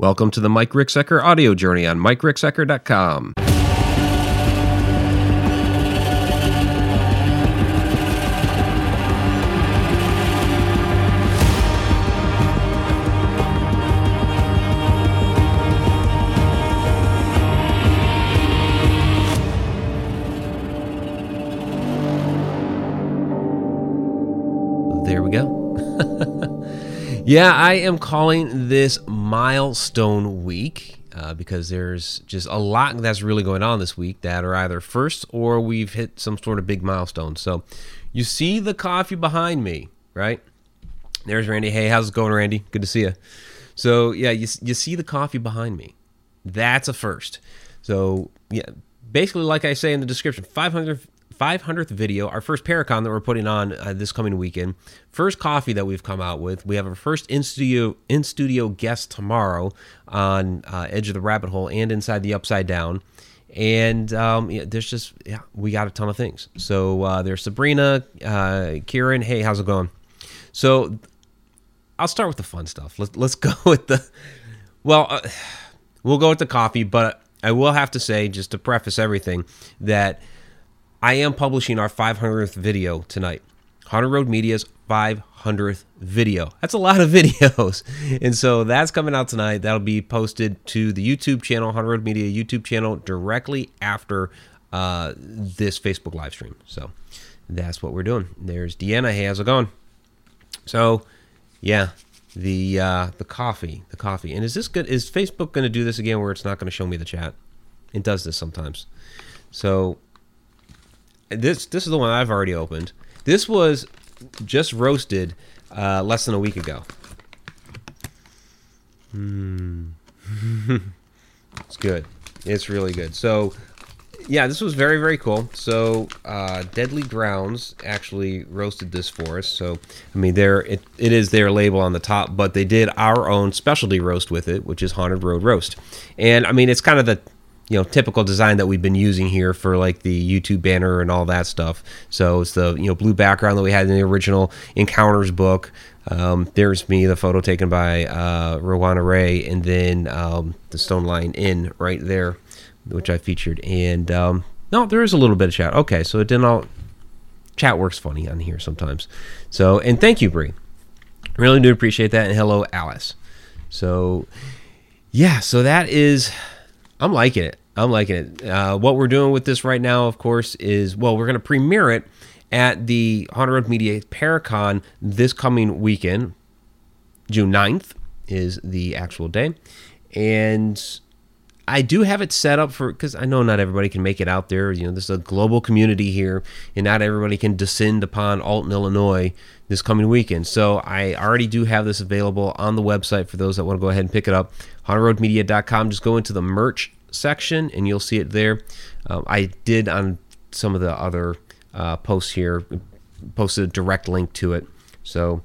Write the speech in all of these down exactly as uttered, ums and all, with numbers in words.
Welcome to the Mike Ricksecker audio journey on Mike Ricksecker dot com. Yeah, I am calling this milestone week uh, because there's just a lot that's really going on this week that are either first or we've hit some sort of big milestone. So you see the coffee behind me, right? There's Randy. Hey, how's it going, Randy? Good to see you. So yeah, you, you see the coffee behind me. That's a first. So yeah, basically like I say in the description, five hundred, five hundredth video, our first Paracon that we're putting on uh, this coming weekend. First coffee that we've come out with. We have our first in-studio in-studio guest tomorrow on uh, Edge of the Rabbit Hole and Inside the Upside Down. And um, yeah, there's just, yeah, we got a ton of things. So uh, there's Sabrina, uh, Kieran. Hey, how's it going? So I'll start with the fun stuff. Let's, let's go with the, well, uh, we'll go with the coffee, but I will have to say, just to preface everything, that I am publishing our five hundredth video tonight. Haunted Road Media's five hundredth video. That's a lot of videos. And so that's coming out tonight. That'll be posted to the YouTube channel, Haunted Road Media YouTube channel, directly after uh, this Facebook live stream. So that's what we're doing. There's Deanna. Hey, how's it going? So, yeah, the uh, the coffee, the coffee. And is this good? Is Facebook going to do this again where it's not going to show me the chat? It does this sometimes. So This this is the one I've already opened. This was just roasted uh, less than a week ago. Mm. It's good. It's really good. So, yeah, this was very, very cool. So, uh, Deadly Grounds actually roasted this for us. So, I mean, there it, it is their label on the top, but they did our own specialty roast with it, which is Haunted Road Roast. And, I mean, it's kind of the, you know, typical design that we've been using here for like the YouTube banner and all that stuff. So it's the, you know, blue background that we had in the original Encounters book. Um, there's me, the photo taken by uh, Rowana Ray, and then um, the Stone Lion Inn right there, which I featured. And um, no, there is a little bit of chat. Okay, so it didn't all. Chat works funny on here sometimes. So, and thank you, Bree. Really do appreciate that. And hello, Alice. So, yeah, so that is. I'm liking it. I'm liking it. Uh, what we're doing with this right now, of course, is, well, we're going to premiere it at the Haunted Road Media Paracon this coming weekend. June ninth is the actual day. And I do have it set up for, because I know not everybody can make it out there. You know, this is a global community here, and not everybody can descend upon Alton, Illinois this coming weekend. So I already do have this available on the website for those that want to go ahead and pick it up. Haunted Road Media dot com. Just go into the merch section and you'll see it there. Um, I did on some of the other uh, posts here, posted a direct link to it. So,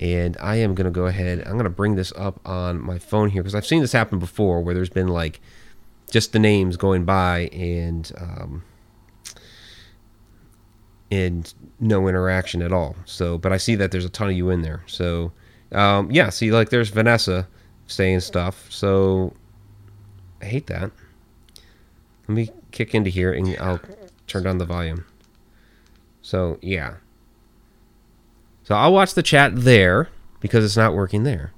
and I am going to go ahead, I'm going to bring this up on my phone here because I've seen this happen before where there's been like just the names going by and um, and no interaction at all. So, but I see that there's a ton of you in there. So, um, yeah, see, like there's Vanessa saying stuff. So I hate that. Let me kick into here and I'll turn down the volume. So yeah. So I'll watch the chat there because it's not working there.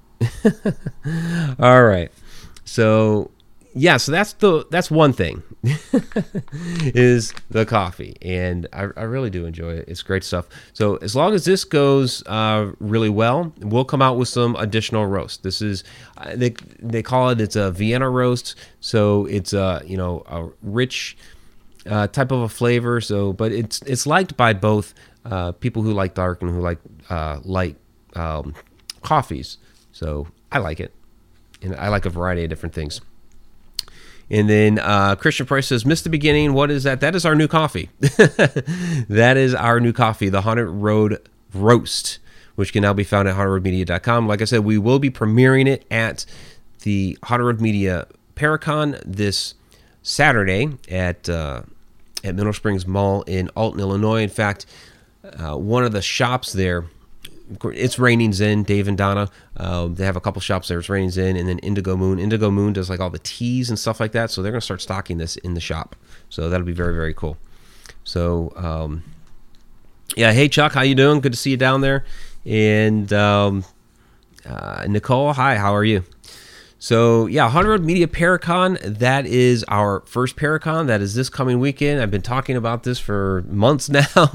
All right. So yeah, so that's the that's one thing is the coffee, and I, I really do enjoy it. It's great stuff. So as long as this goes uh, really well, we'll come out with some additional roast. This is uh, they they call it it's a Vienna roast, so it's a you know a rich uh, type of a flavor. So, but it's it's liked by both uh, people who like dark and who like uh, light um, coffees. So I like it, and I like a variety of different things. And then uh, Christian Price says, missed the beginning. What is that? That is our new coffee. That is our new coffee, the Haunted Road Roast, which can now be found at haunted road media dot com. Like I said, we will be premiering it at the Haunted Road Media Paracon this Saturday at, uh, at Mineral Springs Mall in Alton, Illinois. In fact, uh, one of the shops there It's Raining Zen, Dave and Donna. Um, they have a couple shops there. It's Raining Zen and then Indigo Moon. Indigo Moon does like all the teas and stuff like that. So they're going to start stocking this in the shop. So that'll be very, very cool. So, um, yeah. Hey, Chuck, how you doing? Good to see you down there. And um, uh, Nicole, hi, how are you? So, yeah, Haunted Road Media Paracon, that is our first Paracon. That is this coming weekend. I've been talking about this for months now. Uh,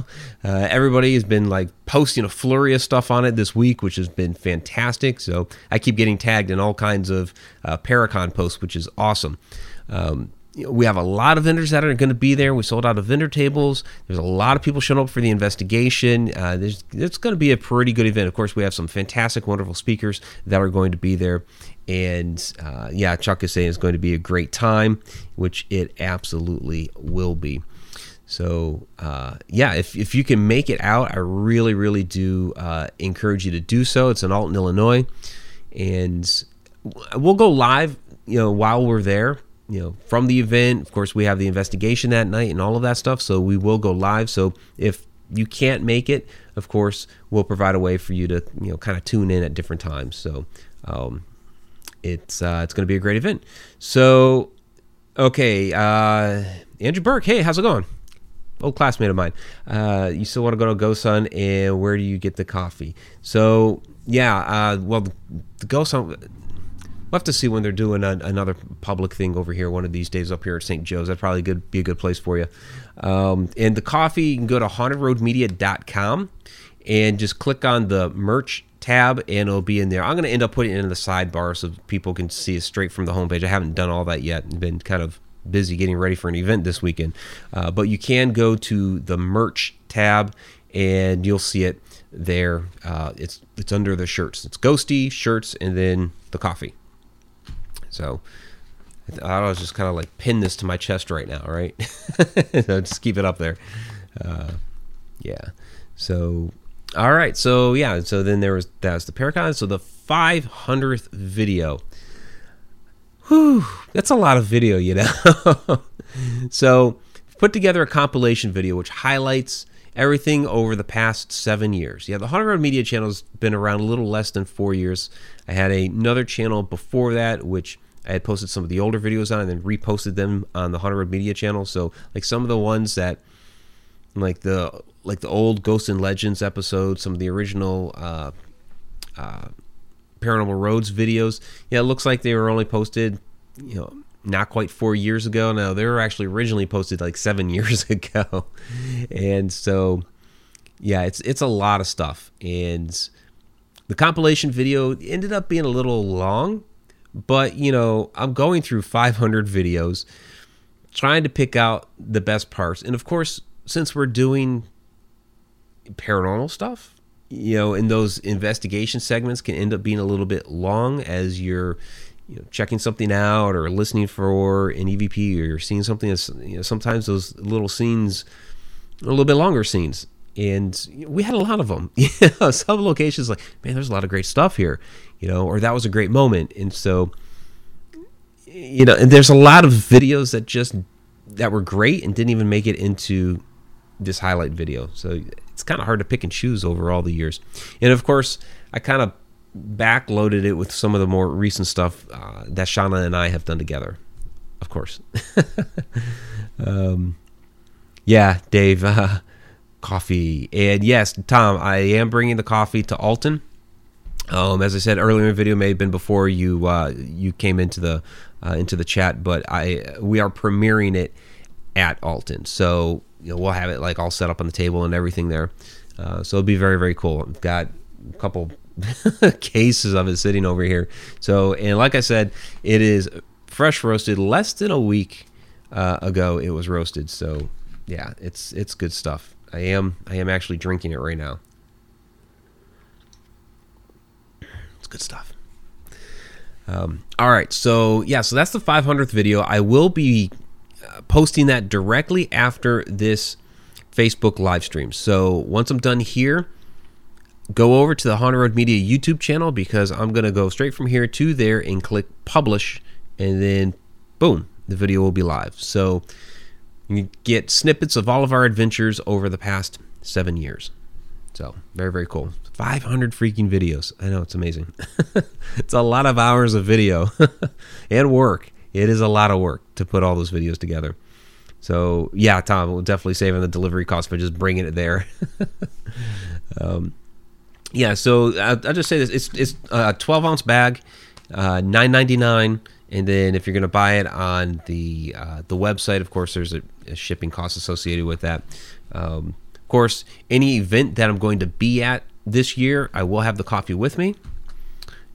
everybody has been, like, posting a flurry of stuff on it this week, which has been fantastic. So I keep getting tagged in all kinds of uh, Paracon posts, which is awesome. Um, we have a lot of vendors that are going to be there. We sold out of vendor tables. There's a lot of people showing up for the investigation. Uh, there's, it's going to be a pretty good event. Of course, we have some fantastic, wonderful speakers that are going to be there. And, uh, yeah, Chuck is saying it's going to be a great time, which it absolutely will be. So, uh, yeah, if, if you can make it out, I really, really do uh, encourage you to do so. It's in Alton, Illinois. And we'll go live, you know, while we're there, you know, from the event. Of course, we have the investigation that night and all of that stuff, so we will go live. So if you can't make it, of course, we'll provide a way for you to, you know, kind of tune in at different times. So, um It's uh, it's going to be a great event. So, okay, uh, Andrew Burke, hey, how's it going? Old classmate of mine. Uh, you still want to go to Go Sun, and where do you get the coffee? So, yeah, uh, well, the, the Go Sun, we'll have to see when they're doing a, another public thing over here one of these days up here at Saint Joe's. That'd probably good, be a good place for you. Um, and the coffee, you can go to haunted road media dot com and just click on the merch tab and it'll be in there. I'm going to end up putting it in the sidebar so people can see it straight from the homepage. I haven't done all that yet. I've been kind of busy getting ready for an event this weekend. Uh, but you can go to the merch tab and you'll see it there. Uh, it's it's under the shirts. It's Ghosty, shirts, and then the coffee. So I thought I was just kind of like pin this to my chest right now, right? So just keep it up there. Uh, yeah. So... All right, so yeah, so then there was that was the Paracon. So the five hundredth video. Whew, that's a lot of video, you know. So put together a compilation video which highlights everything over the past seven years. Yeah, the Haunted Road Media channel's been around a little less than four years. I had another channel before that, which I had posted some of the older videos on and then reposted them on the Haunted Road Media channel. So like some of the ones that like the like the old Ghosts and Legends episodes, some of the original uh, uh, Paranormal Roads videos. Yeah, it looks like they were only posted, you know, not quite four years ago. No, they were actually originally posted like seven years ago. And so, yeah, it's it's a lot of stuff. And the compilation video ended up being a little long, but, you know, I'm going through five hundred videos, trying to pick out the best parts. And, of course, since we're doing paranormal stuff, you know, and those investigation segments can end up being a little bit long as you're, you know, checking something out or listening for an E V P or you're seeing something that's, you know, sometimes those little scenes are a little bit longer scenes. And we had a lot of them. Yeah, some locations like, man, there's a lot of great stuff here, you know, or that was a great moment. And so, you know, and there's a lot of videos that just, that were great and didn't even make it into this highlight video. So it's kind of hard to pick and choose over all the years. And of course, I kind of backloaded it with some of the more recent stuff uh, that Shauna and I have done together, of course. um, yeah, Dave, uh, coffee. And yes, Tom, I am bringing the coffee to Alton. Um, as I said earlier in the video, may have been before you uh, you came into the uh, into the chat, but I we are premiering it at Alton. So, you know, we'll have it like all set up on the table and everything there. Uh, so it'll be very, very cool. I've got a couple cases of it sitting over here. So, and like I said, it is fresh roasted. Less than a week uh, ago it was roasted. So yeah, it's it's good stuff. I am I am actually drinking it right now. It's good stuff. Um, all right, so yeah, so that's the five hundredth video. I will be posting that directly after this Facebook live stream. So once I'm done here, go over to the Haunted Road Media YouTube channel because I'm going to go straight from here to there and click publish, and then boom, the video will be live. So you get snippets of all of our adventures over the past seven years. So very, very cool. five hundred freaking videos. I know, it's amazing. It's a lot of hours of video and work. It is a lot of work to put all those videos together. So yeah, Tom, we'll definitely save on the delivery cost by just bringing it there. um, yeah, so I'll, I'll just say this. It's it's a twelve-ounce bag, uh, nine ninety-nine. And then if you're going to buy it on the uh, the website, of course, there's a, a shipping cost associated with that. Um, of course, any event that I'm going to be at this year, I will have the coffee with me.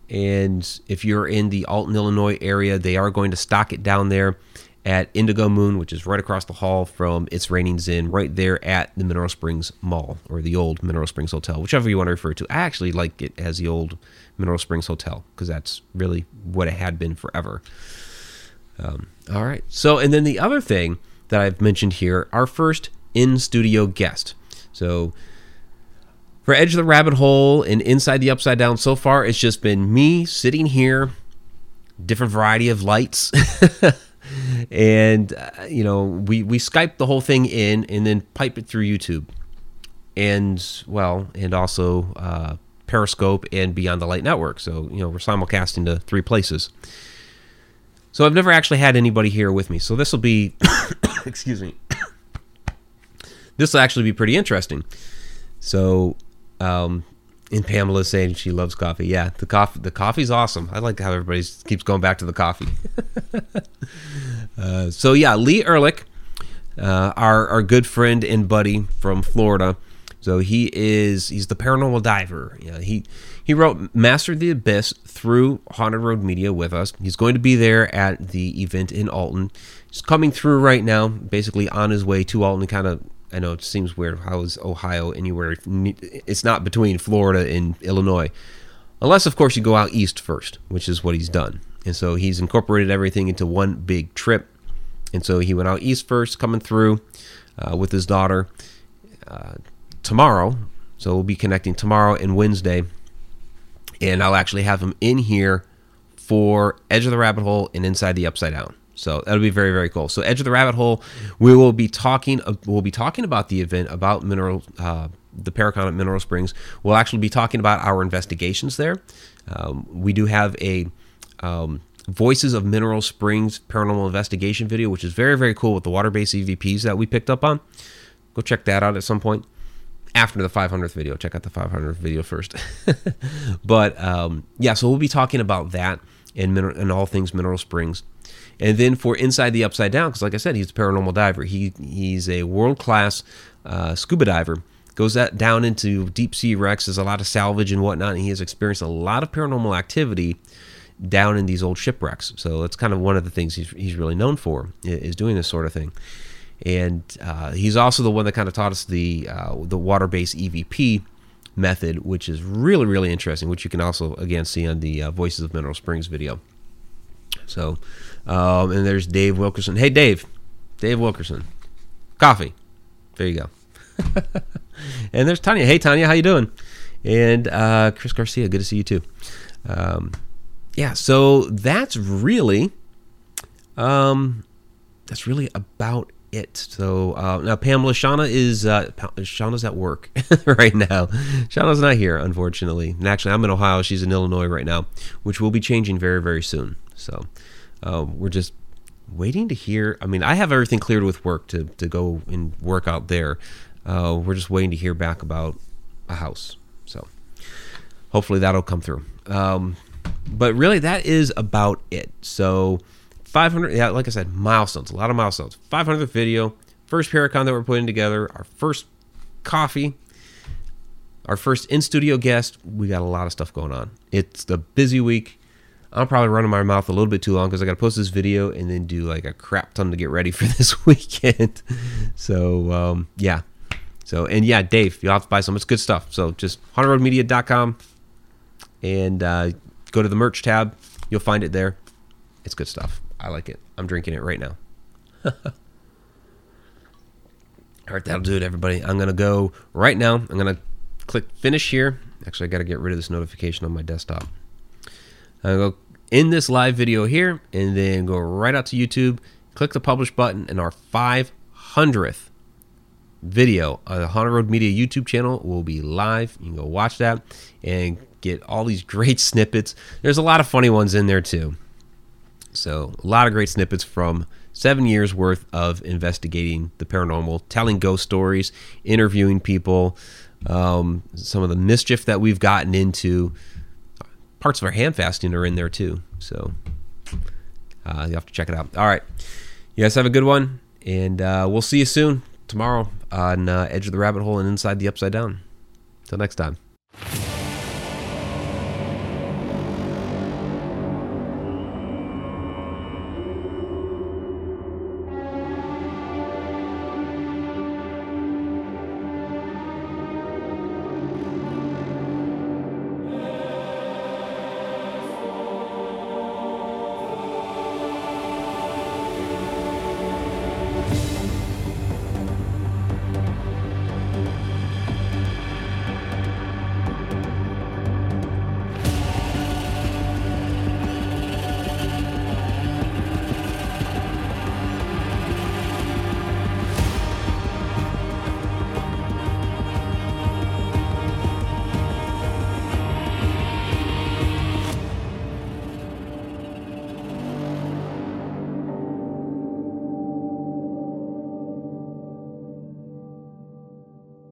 And if you're in the Alton, Illinois area, they are going to stock it down there at Indigo Moon, which is right across the hall from It's Raining Zen, right there at the Mineral Springs Mall, or the old Mineral Springs Hotel, whichever you want to refer to. I actually like it as the old Mineral Springs Hotel, because that's really what it had been forever. Um, all right. So, and then the other thing that I've mentioned here, our first in-studio guest. So, for Edge of the Rabbit Hole and Inside the Upside Down, so far it's just been me sitting here, different variety of lights. And, uh, you know, we, we Skype the whole thing in and then pipe it through YouTube. And, well, and also uh, Periscope and Beyond the Light Network. So, you know, we're simulcasting to three places. So I've never actually had anybody here with me. So this will be, excuse me, this will actually be pretty interesting. So, um, and Pamela's saying she loves coffee. Yeah, the coffee, the coffee's awesome. I like how everybody keeps going back to the coffee. uh, so yeah, Lee Ehrlich, uh, our our good friend and buddy from Florida. So he is he's the paranormal diver. Yeah, he he wrote Master the Abyss through Haunted Road Media with us. He's going to be there at the event in Alton. He's coming through right now, basically on his way to Alton, kind of. I know it seems weird. How is Ohio anywhere? It's not between Florida and Illinois. Unless, of course, you go out east first, which is what he's done. And so he's incorporated everything into one big trip. And so he went out east first, coming through uh, with his daughter uh, tomorrow. So we'll be connecting tomorrow and Wednesday. And I'll actually have him in here for Edge of the Rabbit Hole and Inside the Upside Down. So that'll be very, very cool. So Edge of the Rabbit Hole, we will be talking. We'll be talking about the event, about Mineral, uh, the Paracon at Mineral Springs. We'll actually be talking about our investigations there. Um, we do have a um, Voices of Mineral Springs paranormal investigation video, which is very, very cool with the water-based E V Ps that we picked up on. Go check that out at some point after the five hundredth video. Check out the five hundredth video first. But um, yeah, so we'll be talking about that and, min- and all things Mineral Springs. And then for Inside the Upside Down, because like I said, he's a paranormal diver. He he's a world-class uh, scuba diver. Goes that down into deep-sea wrecks. There's a lot of salvage and whatnot, and he has experienced a lot of paranormal activity down in these old shipwrecks. So that's kind of one of the things he's he's really known for, is doing this sort of thing. And uh, he's also the one that kind of taught us the uh, the water-based E V P method, which is really, really interesting, which you can also, again, see on the uh, Voices of Mineral Springs video. So, um, and there's Dave Wilkerson. Hey, Dave. Dave Wilkerson. Coffee. There you go. And there's Tanya. Hey, Tanya, how you doing? And uh, Chris Garcia, good to see you too. Um, yeah, so that's really, um, that's really about it. So uh, now Pamela, Shauna is, uh, Shauna's at work right now. Shauna's not here, unfortunately. And actually, I'm in Ohio. She's in Illinois right now, which will be changing very, very soon. So uh, we're just waiting to hear. I mean, I have everything cleared with work to, to go and work out there. Uh, we're just waiting to hear back about a house. So hopefully that'll come through. Um, but really, that is about it. So five hundred, yeah, like I said, milestones, a lot of milestones. five hundredth video, first Paracon that we're putting together, our first coffee, our first in-studio guest. We got a lot of stuff going on. It's the busy week. I'm probably running my mouth a little bit too long because I got to post this video and then do like a crap ton to get ready for this weekend. So, um, yeah. So, and yeah, Dave, you'll have to buy some. It's good stuff. So just haunted road media dot com and uh, go to the merch tab. You'll find it there. It's good stuff. I like it. I'm drinking it right now. All right, that'll do it, everybody. I'm going to go right now. I'm going to click finish here. Actually, I got to get rid of this notification on my desktop. I'm going to go end this live video here and then go right out to YouTube, click the publish button, and our five hundredth video. Uh, the Haunted Road Media YouTube channel will be live. You can go watch that and get all these great snippets. There's a lot of funny ones in there too. So a lot of great snippets from seven years worth of investigating the paranormal, telling ghost stories, interviewing people, um, some of the mischief that we've gotten into. Parts of our hand fasting are in there too. So uh, you have to check it out. All right. You guys have a good one. And uh, we'll see you soon tomorrow on uh, Edge of the Rabbit Hole and Inside the Upside Down. Till next time.